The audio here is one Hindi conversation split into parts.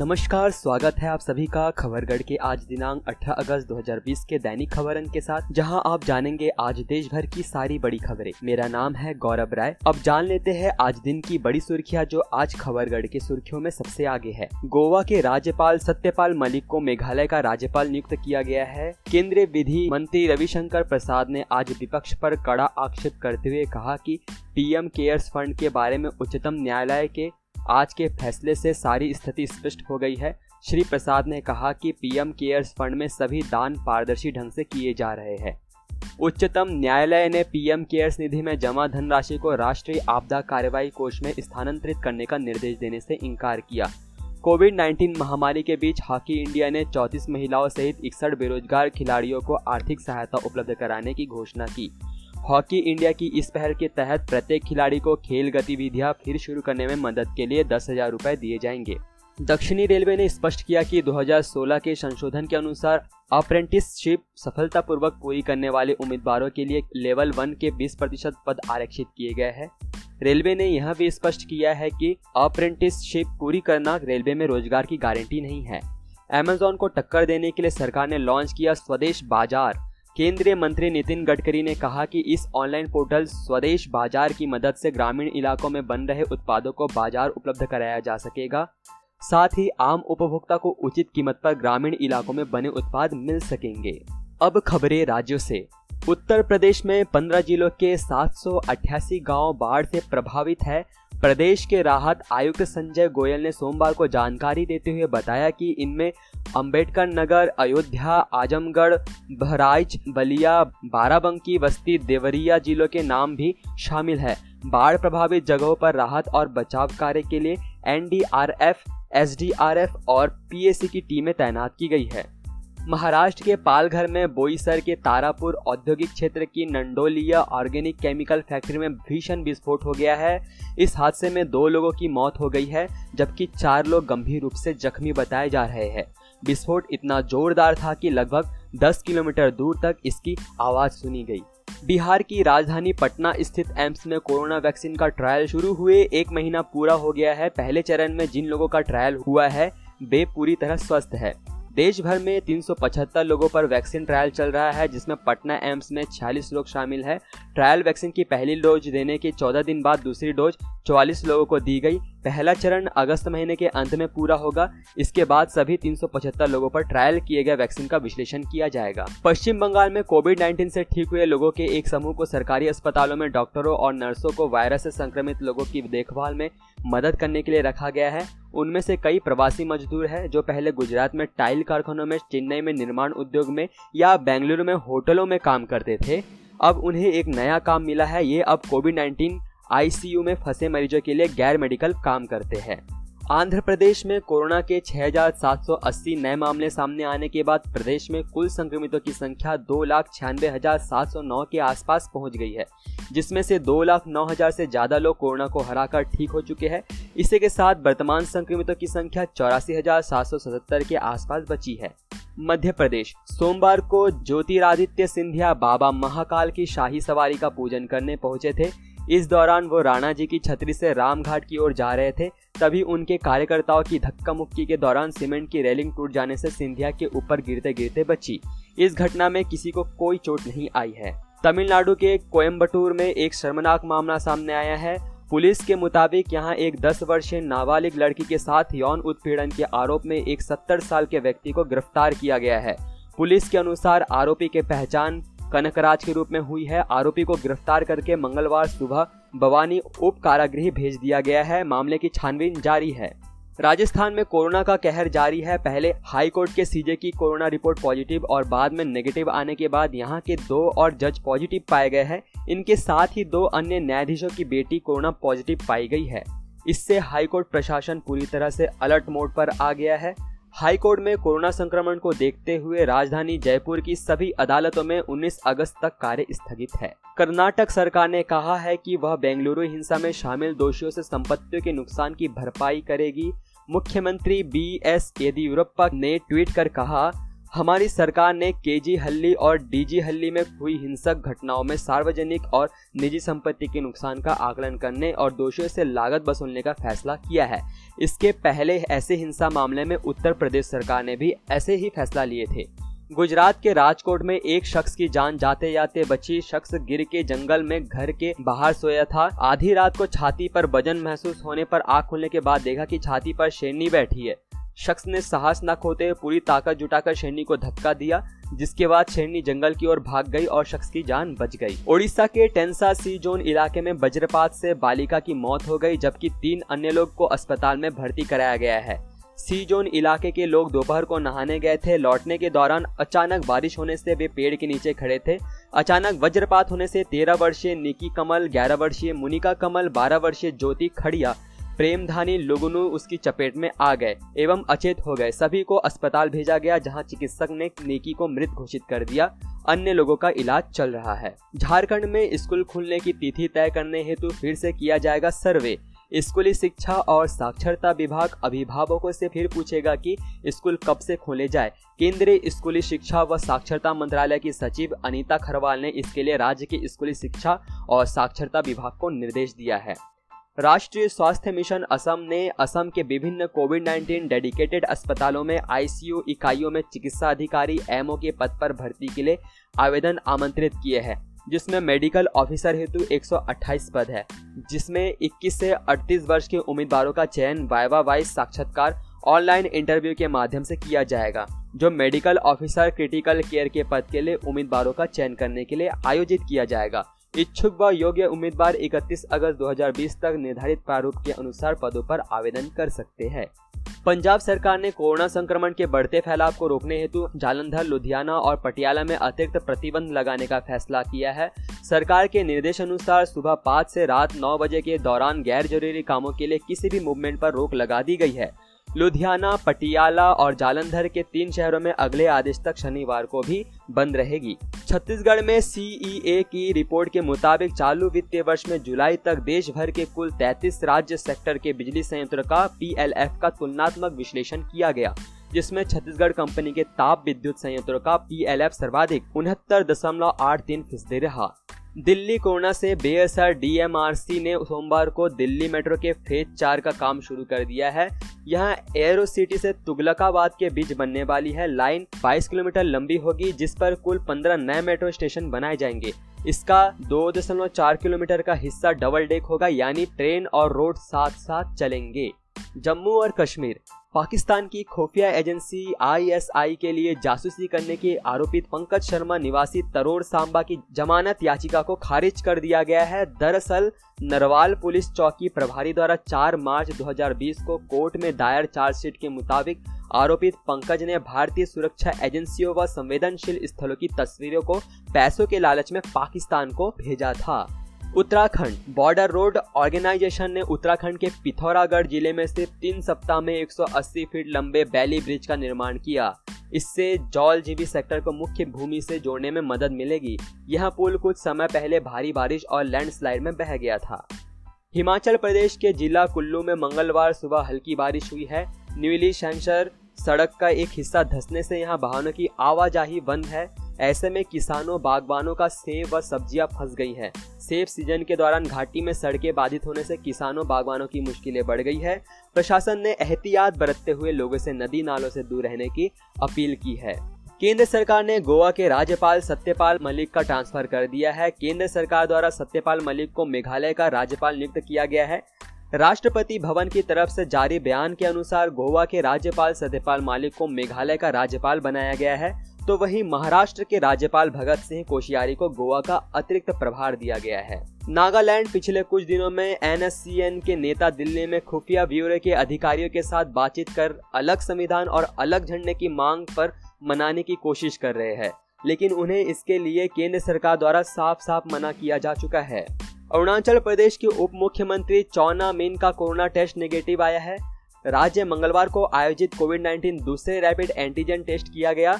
नमस्कार, स्वागत है आप सभी का खबरगढ़ के आज दिनांक 18 अगस्त 2020 के दैनिक खबरन के साथ, जहां आप जानेंगे आज देश भर की सारी बड़ी खबरें। मेरा नाम है गौरव राय। अब जान लेते हैं आज दिन की बड़ी सुर्खियां, जो आज खबरगढ़ के सुर्खियों में सबसे आगे है। गोवा के राज्यपाल सत्यपाल मलिक को मेघालय का राज्यपाल नियुक्त किया गया है। केंद्रीय विधि मंत्री रविशंकर प्रसाद ने आज विपक्ष पर कड़ा आक्षेप करते हुए कहा कि पीएम केयर्स फंड के बारे में उच्चतम न्यायालय के आज के फैसले से सारी स्थिति स्पष्ट हो गई है। श्री प्रसाद ने कहा कि पीएम केयर्स फंड में सभी दान पारदर्शी ढंग से किए जा रहे हैं। उच्चतम न्यायालय ने पीएम केयर्स निधि में जमा धनराशि को राष्ट्रीय आपदा कार्रवाई कोष में स्थानांतरित करने का निर्देश देने से इनकार किया। कोविड-19 महामारी के बीच हॉकी इंडिया ने 34 महिलाओं सहित 61 बेरोजगार खिलाड़ियों को आर्थिक सहायता उपलब्ध कराने की घोषणा की। हॉकी इंडिया की इस पहल के तहत प्रत्येक खिलाड़ी को खेल गतिविधियां फिर शुरू करने में मदद के लिए 10,000 रुपए दिए जाएंगे। दक्षिणी रेलवे ने स्पष्ट किया कि 2016 के संशोधन के अनुसार अप्रेंटिसशिप सफलतापूर्वक पूरी करने वाले उम्मीदवारों के लिए लेवल 1 के 20% पद आरक्षित किए गए हैं। रेलवे ने यह भी स्पष्ट किया है कि अप्रेंटिसशिप पूरी करना रेलवे में रोजगार की गारंटी नहीं है। अमेज़न को टक्कर देने के लिए सरकार ने लॉन्च किया स्वदेश बाजार। केंद्रीय मंत्री नितिन गडकरी ने कहा कि इस ऑनलाइन पोर्टल स्वदेश बाजार की मदद से ग्रामीण इलाकों में बन रहे उत्पादों को बाजार उपलब्ध कराया जा सकेगा। साथ ही आम उपभोक्ता को उचित कीमत पर ग्रामीण इलाकों में बने उत्पाद मिल सकेंगे। अब खबरें राज्यों से। उत्तर प्रदेश में 15 जिलों के 788 गाँव बाढ़ से प्रभावित है। प्रदेश के राहत आयुक्त संजय गोयल ने सोमवार को जानकारी देते हुए बताया कि इनमें अंबेडकर नगर, अयोध्या, आजमगढ़, बहराइच, बलिया, बाराबंकी, बस्ती, देवरिया जिलों के नाम भी शामिल है। बाढ़ प्रभावित जगहों पर राहत और बचाव कार्य के लिए एनडीआरएफ, एसडीआरएफ और पीएसी की टीमें तैनात की गई है। महाराष्ट्र के पालघर में बोईसर के तारापुर औद्योगिक क्षेत्र की नंडोलिया ऑर्गेनिक केमिकल फैक्ट्री में भीषण विस्फोट हो गया है। इस हादसे में 2 लोगों की मौत हो गई है, जबकि 4 लोग गंभीर रूप से जख्मी बताए जा रहे हैं। विस्फोट इतना जोरदार था कि लगभग 10 किलोमीटर दूर तक इसकी आवाज सुनी गई। बिहार की राजधानी पटना स्थित एम्स में कोरोना वैक्सीन का ट्रायल शुरू हुए 1 महीना पूरा हो गया है। पहले चरण में जिन लोगों का ट्रायल हुआ है वे पूरी तरह स्वस्थ है। देश भर में 375 लोगों पर वैक्सीन ट्रायल चल रहा है, जिसमें पटना एम्स में 46 लोग शामिल हैं। ट्रायल वैक्सीन की पहली डोज देने के 14 दिन बाद दूसरी डोज 44 लोगों को दी गई। पहला चरण अगस्त महीने के अंत में पूरा होगा। इसके बाद सभी 375 लोगों पर ट्रायल किए गए वैक्सीन का विश्लेषण किया जाएगा। पश्चिम बंगाल में कोविड-19 से ठीक हुए लोगों के एक समूह को सरकारी अस्पतालों में डॉक्टरों और नर्सों को वायरस से संक्रमित लोगों की देखभाल में मदद करने के लिए रखा गया है। उनमें से कई प्रवासी मजदूर हैं, जो पहले गुजरात में टाइल कारखानों में, चेन्नई में निर्माण उद्योग में या बेंगलुरु में होटलों में काम करते थे। अब उन्हें एक नया काम मिला है। ये अब कोविड-19 आईसीयू में फंसे मरीजों के लिए गैर मेडिकल काम करते हैं। आंध्र प्रदेश में कोरोना के 6,780 नए मामले सामने आने के बाद प्रदेश में कुल संक्रमितों की संख्या 2,96,709 के आसपास पहुंच गई है, जिसमें से 2,09,000 से ज़्यादा लोग कोरोना को हराकर ठीक हो चुके हैं। इसी के साथ वर्तमान संक्रमितों की संख्या 84,777 के आसपास बची है। मध्य प्रदेश सोमवार को ज्योतिरादित्य सिंधिया बाबा महाकाल की शाही सवारी का पूजन करने पहुंचे थे। इस दौरान वो राणा जी की छतरी से रामघाट की ओर जा रहे थे, तभी उनके कार्यकर्ताओं की धक्का मुक्की के दौरान सीमेंट की रेलिंग टूट जाने से सिंधिया के ऊपर गिरते गिरते बची। इस घटना में किसी को कोई चोट नहीं आई है। तमिलनाडु के कोयम्बटूर में एक शर्मनाक मामला सामने आया है। पुलिस के मुताबिक यहां एक 10 वर्षीय नाबालिग लड़की के साथ यौन उत्पीड़न के आरोप में एक 70 साल के व्यक्ति को गिरफ्तार किया गया है। पुलिस के अनुसार आरोपी की पहचान कनकराज के रूप में हुई है। आरोपी को गिरफ्तार करके मंगलवार सुबह बवानी उप कारागृह भेज दिया गया है। मामले की छानबीन जारी है। राजस्थान में कोरोना का कहर जारी है। पहले हाई कोर्ट के सीजे की कोरोना रिपोर्ट पॉजिटिव और बाद में नेगेटिव आने के बाद यहां के 2 और जज पॉजिटिव पाए गए हैं। इनके साथ ही 2 अन्य न्यायाधीशों की बेटी कोरोना पॉजिटिव पाई गई है। इससे हाईकोर्ट प्रशासन पूरी तरह से अलर्ट मोड पर आ गया है। हाईकोर्ट में कोरोना संक्रमण को देखते हुए राजधानी जयपुर की सभी अदालतों में 19 अगस्त तक कार्य स्थगित है। कर्नाटक सरकार ने कहा है कि वह बेंगलुरु हिंसा में शामिल दोषियों से संपत्तियों के नुकसान की भरपाई करेगी। मुख्यमंत्री BS येदियुरप्पा ने ट्वीट कर कहा, हमारी सरकार ने केजी हल्ली और डीजी हल्ली में हुई हिंसक घटनाओं में सार्वजनिक और निजी संपत्ति के नुकसान का आकलन करने और दोषियों से लागत वसूलने का फैसला किया है। इसके पहले ऐसे हिंसा मामले में उत्तर प्रदेश सरकार ने भी ऐसे ही फैसला लिए थे। गुजरात के राजकोट में एक शख्स की जान जाते जाते बची। शख्स गिर के जंगल में घर के बाहर सोया था। आधी रात को छाती पर वजन महसूस होने पर आंख खोलने के बाद देखा कि छाती पर शेरनी बैठी है। शख्स ने साहस न खोते हुए पूरी ताकत जुटाकर शेरनी को धक्का दिया, जिसके बाद शेरनी जंगल की ओर भाग गई और शख्स की जान बच गई। ओडिशा के टेंसा सी जोन इलाके में वज्रपात से बालिका की मौत हो गई, जबकि 3 अन्य लोग को अस्पताल में भर्ती कराया गया है। सी जोन इलाके के लोग दोपहर को नहाने गए थे। लौटने के दौरान अचानक बारिश होने से वे पेड़ के नीचे खड़े थे। अचानक वज्रपात होने से 13 वर्षीय निकी कमल, 11 वर्षीय मुनिका कमल, 12 वर्षीय ज्योति खड़िया, प्रेमधानी लुगुनु उसकी चपेट में आ गए एवं अचेत हो गए। सभी को अस्पताल भेजा गया, जहां चिकित्सक ने नेकी को मृत घोषित कर दिया। अन्य लोगों का इलाज चल रहा है। झारखंड में स्कूल खुलने की तिथि तय करने हेतु फिर से किया जाएगा सर्वे। स्कूली शिक्षा और साक्षरता विभाग अभिभावकों से फिर पूछेगा कि स्कूल कब से खोले जाए। केंद्रीय स्कूली शिक्षा व साक्षरता मंत्रालय की सचिव अनीता खरवाल ने इसके लिए राज्य के स्कूली शिक्षा और साक्षरता विभाग को निर्देश दिया है। राष्ट्रीय स्वास्थ्य मिशन असम ने असम के विभिन्न कोविड-19 डेडिकेटेड अस्पतालों में आईसीयू इकाइयों में चिकित्सा अधिकारी एमओ के पद पर भर्ती के लिए आवेदन आमंत्रित किए हैं, जिसमें मेडिकल ऑफिसर हेतु 128 पद है, जिसमें 21 से 38 वर्ष के उम्मीदवारों का चयन वाइवा वाइज साक्षात्कार ऑनलाइन इंटरव्यू के माध्यम से किया जाएगा, जो मेडिकल ऑफिसर क्रिटिकल केयर के पद के लिए उम्मीदवारों का चयन करने के लिए आयोजित किया जाएगा। इच्छुक व योग्य उम्मीदवार 31 अगस्त 2020 तक निर्धारित प्रारूप के अनुसार पदों पर आवेदन कर सकते हैं। पंजाब सरकार ने कोरोना संक्रमण के बढ़ते फैलाव को रोकने हेतु जालंधर, लुधियाना और पटियाला में अतिरिक्त प्रतिबंध लगाने का फैसला किया है। सरकार के निर्देश अनुसार सुबह 5 से रात 9 बजे के दौरान गैर जरूरी कामों के लिए किसी भी मूवमेंट पर रोक लगा दी गई है। लुधियाना, पटियाला और जालंधर के 3 शहरों में अगले आदेश तक शनिवार को भी बंद रहेगी। छत्तीसगढ़ में सीईए की रिपोर्ट के मुताबिक चालू वित्तीय वर्ष में जुलाई तक देश भर के कुल 33 राज्य सेक्टर के बिजली संयंत्र का पीएलएफ का तुलनात्मक विश्लेषण किया गया, जिसमें छत्तीसगढ़ कंपनी के ताप विद्युत संयंत्रों का पीएलएफ सर्वाधिक 69.83% रहा। दिल्ली कोरोना से बेअसर। डीएमआरसी ने सोमवार को दिल्ली मेट्रो के फेज 4 का काम शुरू कर दिया है। यहाँ एरो सिटी से तुगलकाबाद के बीच बनने वाली है लाइन 22 किलोमीटर लंबी होगी, जिस पर कुल 15 नए मेट्रो स्टेशन बनाए जाएंगे। इसका 2.4 किलोमीटर का हिस्सा डबल डेक होगा, यानी ट्रेन और रोड साथ साथ चलेंगे। जम्मू और कश्मीर। पाकिस्तान की खुफिया एजेंसी आईएसआई के लिए जासूसी करने के आरोपित पंकज शर्मा निवासी तरोड़ सांबा की जमानत याचिका को खारिज कर दिया गया है। दरअसल नरवाल पुलिस चौकी प्रभारी द्वारा 4 मार्च 2020 को कोर्ट में दायर चार्जशीट के मुताबिक आरोपित पंकज ने भारतीय सुरक्षा एजेंसियों व संवेदनशील स्थलों की तस्वीरों को पैसों के लालच में पाकिस्तान को भेजा था। उत्तराखंड। बॉर्डर रोड ऑर्गेनाइजेशन ने उत्तराखंड के पिथौरागढ़ जिले में सिर्फ 3 सप्ताह में 180 फीट लंबे बैली ब्रिज का निर्माण किया। इससे जौलजीबी सेक्टर को मुख्य भूमि से जोड़ने में मदद मिलेगी। यह पुल कुछ समय पहले भारी बारिश और लैंडस्लाइड में बह गया था। हिमाचल प्रदेश के जिला कुल्लू में मंगलवार सुबह हल्की बारिश हुई है। न्यूली शंशर सड़क का एक हिस्सा धंसने से यहाँ वाहनों की आवाजाही बंद है। ऐसे में किसानों, बागवानों का सेब व सब्जियां फंस गई हैं। सेब सीजन के दौरान घाटी में सड़कें बाधित होने से किसानों, बागवानों की मुश्किलें बढ़ गई है। प्रशासन ने एहतियात बरतते हुए लोगों से नदी नालों से दूर रहने की अपील की है। केंद्र सरकार ने गोवा के राज्यपाल सत्यपाल मलिक का ट्रांसफर कर दिया है। केंद्र सरकार द्वारा सत्यपाल मलिक को मेघालय का राज्यपाल नियुक्त किया गया है। राष्ट्रपति भवन की तरफ से जारी बयान के अनुसार गोवा के राज्यपाल सत्यपाल मलिक को मेघालय का राज्यपाल बनाया गया है, तो वहीं महाराष्ट्र के राज्यपाल भगत सिंह कोश्यारी को गोवा का अतिरिक्त प्रभार दिया गया है। नागालैंड। पिछले कुछ दिनों में एनएससीएन के नेता दिल्ली में खुफिया ब्यूरो के अधिकारियों के साथ बातचीत कर अलग संविधान और अलग झंडे की मांग पर मनाने की कोशिश कर रहे हैं, लेकिन उन्हें इसके लिए केंद्र सरकार द्वारा साफ साफ मना किया जा चुका है। अरुणाचल प्रदेश के उप मुख्यमंत्री चौना मीन का कोरोना टेस्ट नेगेटिव आया है। राज्य मंगलवार को आयोजित कोविड-19 दूसरे रैपिड एंटीजन टेस्ट किया गया।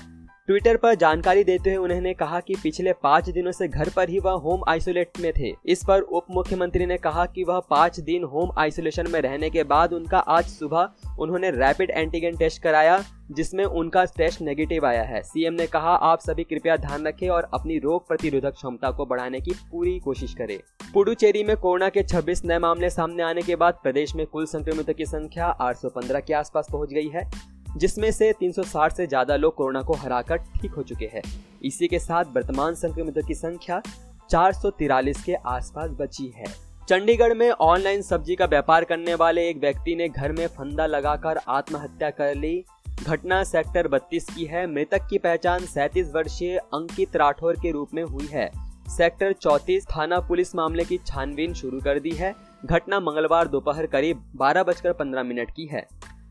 ट्विटर पर जानकारी देते हुए उन्होंने कहा कि पिछले 5 दिनों से घर पर ही वह होम आइसोलेट में थे। इस पर उप मुख्यमंत्री ने कहा कि वह 5 दिन होम आइसोलेशन में रहने के बाद उनका आज सुबह उन्होंने रैपिड एंटीजन टेस्ट कराया, जिसमें उनका टेस्ट नेगेटिव आया है। सीएम ने कहा, आप सभी कृपया ध्यान रखें और अपनी रोग प्रतिरोधक क्षमता को बढ़ाने की पूरी कोशिश करें। पुडुचेरी में कोरोना के 26 नए मामले सामने आने के बाद प्रदेश में कुल संक्रमितों की संख्या 815 के आसपास पहुंच गई है, जिसमें से 360 से ज्यादा लोग कोरोना को हराकर ठीक हो चुके हैं। इसी के साथ वर्तमान संक्रमितों की संख्या 443 के आसपास बची है। चंडीगढ़ में ऑनलाइन सब्जी का व्यापार करने वाले एक व्यक्ति ने घर में फंदा लगाकर आत्महत्या कर ली। घटना सेक्टर 32 की है। मृतक की पहचान 37 वर्षीय अंकित राठौर के रूप में हुई है। सेक्टर 34 थाना पुलिस मामले की छानबीन शुरू कर दी है। घटना मंगलवार दोपहर करीब 12:15 की है।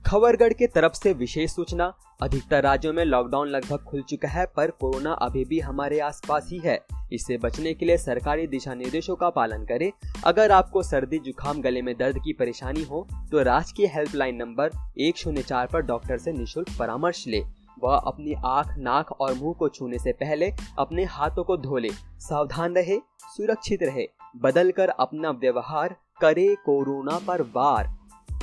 खबरगढ़ के तरफ से विशेष सूचना। अधिकतर राज्यों में लॉकडाउन लगभग खुल चुका है, पर कोरोना अभी भी हमारे आसपास ही है। इससे बचने के लिए सरकारी दिशा निर्देशों का पालन करें। अगर आपको सर्दी जुकाम गले में दर्द की परेशानी हो तो राजकीय हेल्पलाइन नंबर 104 पर डॉक्टर से निःशुल्क परामर्श ले। वह अपनी आँख, नाक और मुंह को छूने से पहले अपने हाथों को धो ले। सावधान रहे, सुरक्षित रहे, बदल कर अपना व्यवहार करे कोरोना पर वार।